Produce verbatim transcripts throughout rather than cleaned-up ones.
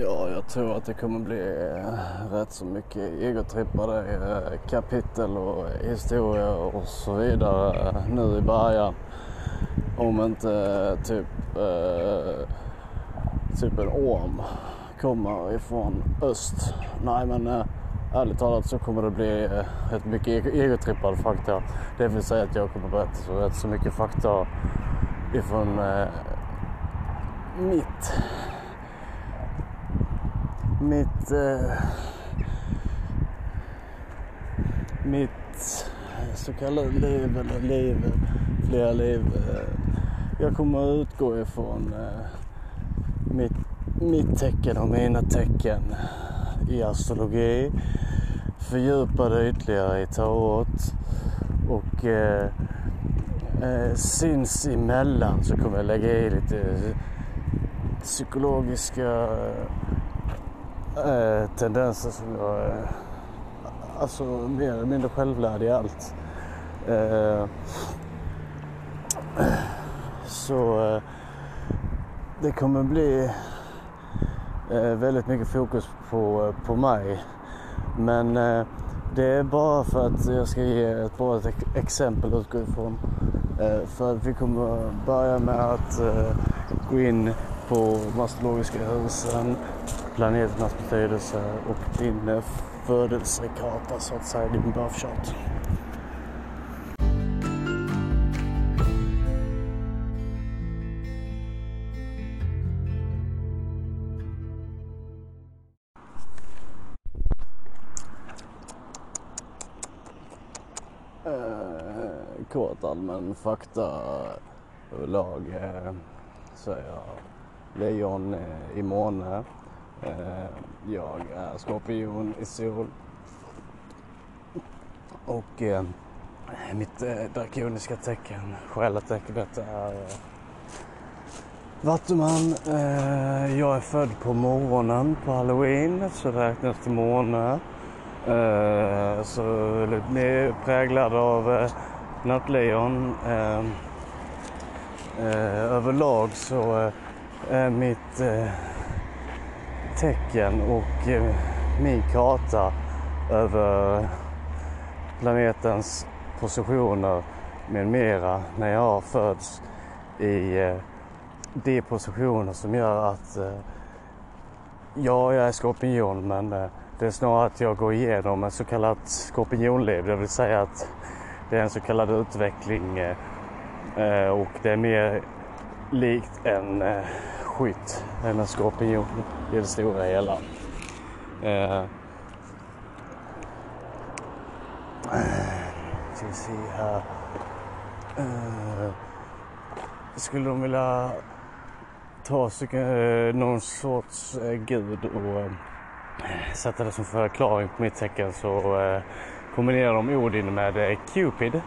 Ja, jag tror att det kommer bli rätt så mycket egotrippade kapitel och historia och så vidare nu i början. Om inte typ, eh, typ en orm kommer ifrån öst. Nej, men eh, ärligt talat så kommer det bli eh, rätt mycket egotrippad fakta. Det vill säga att jag kommer berätta rätt så mycket fakta ifrån eh, mitt... Mitt, eh, mitt så kallade liv eller liv, flera liv. Eh, jag kommer utgå ifrån eh, mitt, mitt tecken och mina tecken i astrologi. Fördjupa det ytterligare i tarot. Och eh, eh, sinsemellan så kommer jag lägga i lite psykologiska... Eh, tendenser som jag eh, alltså mer eller mindre självlärd i allt eh, så eh, det kommer bli eh, väldigt mycket fokus på, på mig, men eh, det är bara för att jag ska ge ett bra exempel att gå ifrån, eh, för att vi kommer börja med att eh, gå in på de astrologiska husen, planeternas betydelse och din födelsekarta, så att säga, din birthchart. Eh, kort allmän fakta lag eh, säger lejon eh, i måne. Jag är skorpion i sol och eh, mitt eh, drakoniska tecken, själatecknet, är eh, vattuman. Eh, jag är född på morgonen på Halloween, så räknas till måne, eh, så är präglad av eh, nattlejon. Eh, eh, överlag så är eh, mitt eh, tecken och eh, min karta över planetens positioner med mera när jag föds i eh, de positioner som gör att eh, ja, jag är skorpion, men eh, det är snarare att jag går igenom en så kallad skorpionliv. Det vill säga att det är en så kallad utveckling eh, och det är mer likt en eh, skit än en skorpion i det stora hela. Eh. Ska vi se här. Eh. Skulle de vilja ta eh, någon sorts eh, gud och eh, sätta det som förklaring på mitt tecken, så eh, kombinerar de Odin med eh, Cupid.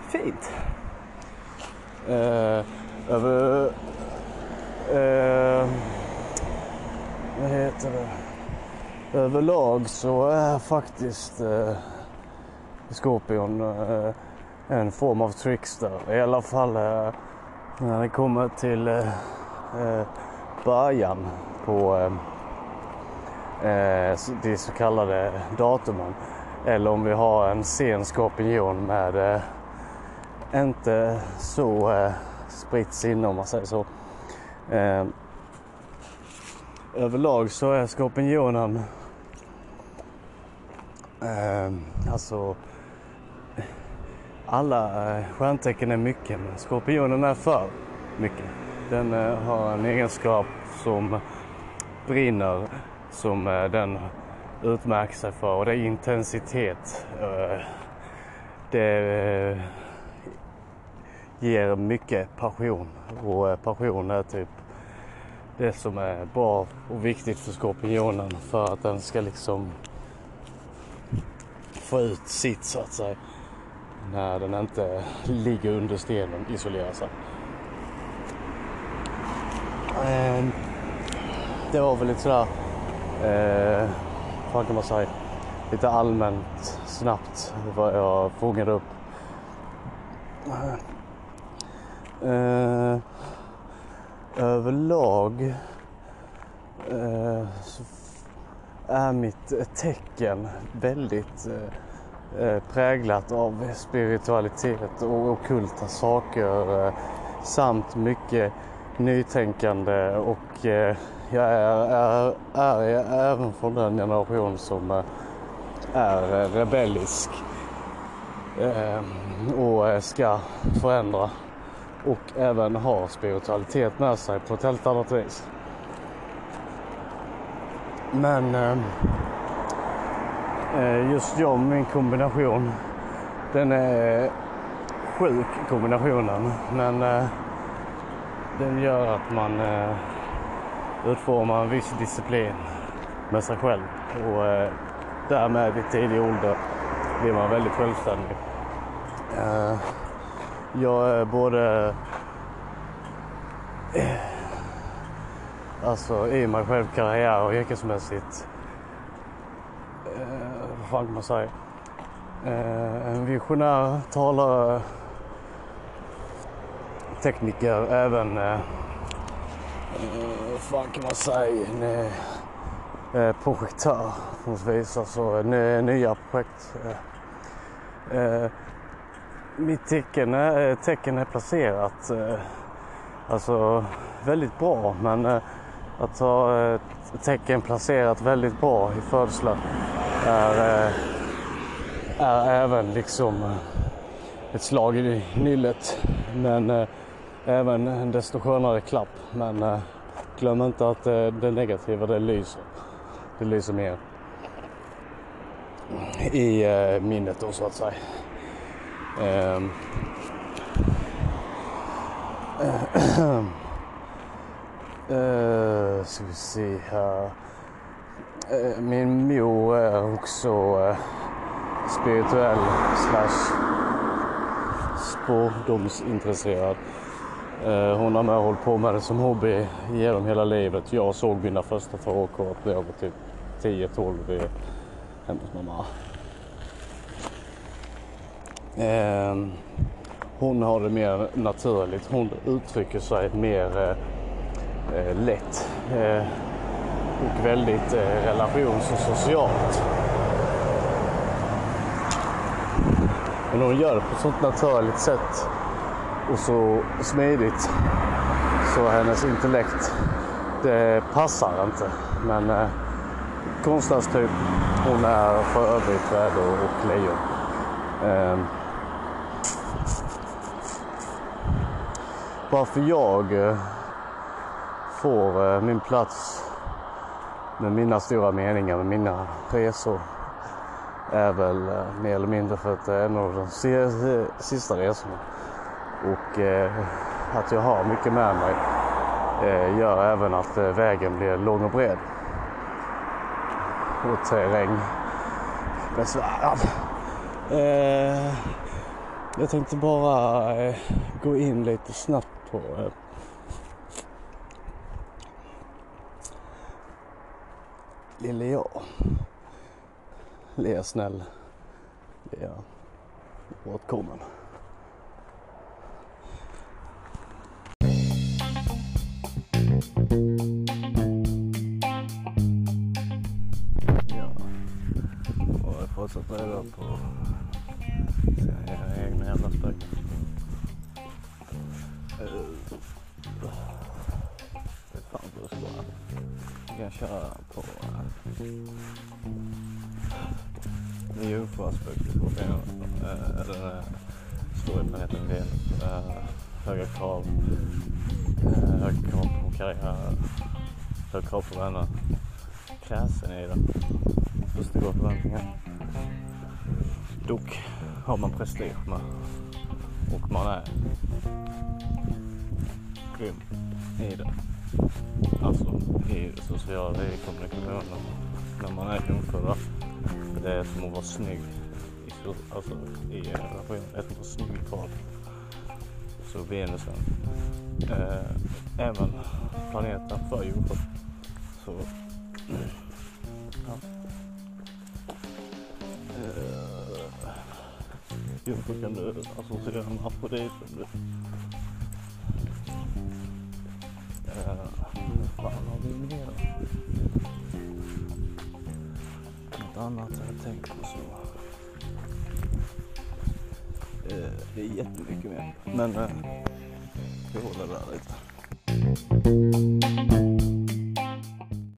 Fint. Eh. Över... Eh, vad heter det? Överlag så är faktiskt eh, Skorpion eh, en form av trickster. I alla fall eh, när det kommer till eh, början på eh, de så kallade datumen. Eller om vi har en sen skorpion med eh, inte så eh, spritt sinne, om man säger så. Eh, överlag så är skorpionen eh, alltså alla eh, stjärntecken är mycket, men skorpionen är för mycket. Den eh, har en egenskap som brinner, som eh, den utmärker sig för, och det är intensitet. Eh, det eh, ger mycket passion, och passion är typ det som är bra och viktigt för skorpionen, för att den ska liksom få ut sitt, så att säga, när den inte ligger under stenen, isolerar sig. Det var väl lite sådär, eh, vad kan man säga, lite allmänt snabbt vad jag fångade upp. Uh, överlag uh, så är mitt tecken väldigt präglat av spiritualitet och ockulta saker samt mycket nytänkande, och jag är, är, är, är även från den generation som är rebellisk och ska förändra och även har spiritualitet med sig på ett helt annat vis. Men eh, just jag och min kombination, den är sjuk kombinationen, men eh, den gör att man eh, utformar en viss disciplin med sig själv, och eh, därmed i tidig ålder blir man väldigt självständig. Eh, jag är både eh, alltså i mig själv, karriär och yrkesmässigt, eh, vad fan kan man säga, eh, en visionär, talare, tekniker, även eh, vad fan kan man säga, en eh, projektör på något vis, alltså n- nya projekt. Eh, eh, mitt tecken är, tecken är placerat eh, alltså väldigt bra, men eh, att ha eh, tecken placerat väldigt bra i födelsen är, eh, är även liksom ett slag i nyllet, men eh, även en desto skönare klapp. Men eh, glöm inte att eh, det negativa, det lyser. Det lyser mer i eh, minnet då, så att säga. Eh, Uh, ska vi se här. Uh, min mor är också uh, spirituell slash spårdomsintresserad. Uh, hon har med hållit på med det som hobby genom hela livet. Jag såg mina första tarotkort när jag var typ tio tolv i hennes mamma. Uh, hon har det mer naturligt. Hon uttrycker sig mer uh, Eh, lätt eh, och väldigt eh, relations- och socialt. Men hon gör det på ett sånt naturligt sätt och så smidigt, så hennes intellekt, det passar inte. Men eh, konstnärstyp, hon är för övrigt väder och lejon. Eh, varför jag eh, får min plats med mina stora meningar, med mina resor, är väl mer eller mindre för att det är en av de sista resorna. Och eh, att jag har mycket med mig eh, gör även att eh, vägen blir lång och bred. Och terräng besvärad. Eh, jag tänkte bara eh, gå in lite snabbt på eh, lille jag. Le snäll. Le åtkommen. Ja. Och jag får sätta reda på sina egna jävla spöken. Det är fan vad det står. Jag kan köra på äh, U F O-aspekter på fel, äh, eller äh, storheten del, äh, höga krav, äh, höga krav på karriär, höga krav på vänner, klassen i det, så stora förväntningar. Dock har man prestige med, och man är grym i det. Alltså i sociala, i kommunikationen, när man är jungfru, det är som att vara snygg i, alltså i en relation, ett för snygg par, så Venusen, eh, även planeten för jungfru, så ja. eh, jungfru kan du associera med Afroditen. Uh, mm. Fan, vad vill ni då? något annat jag tänkt på så. Eh, det är jättemycket mer. Men eh, vi håller det här lite.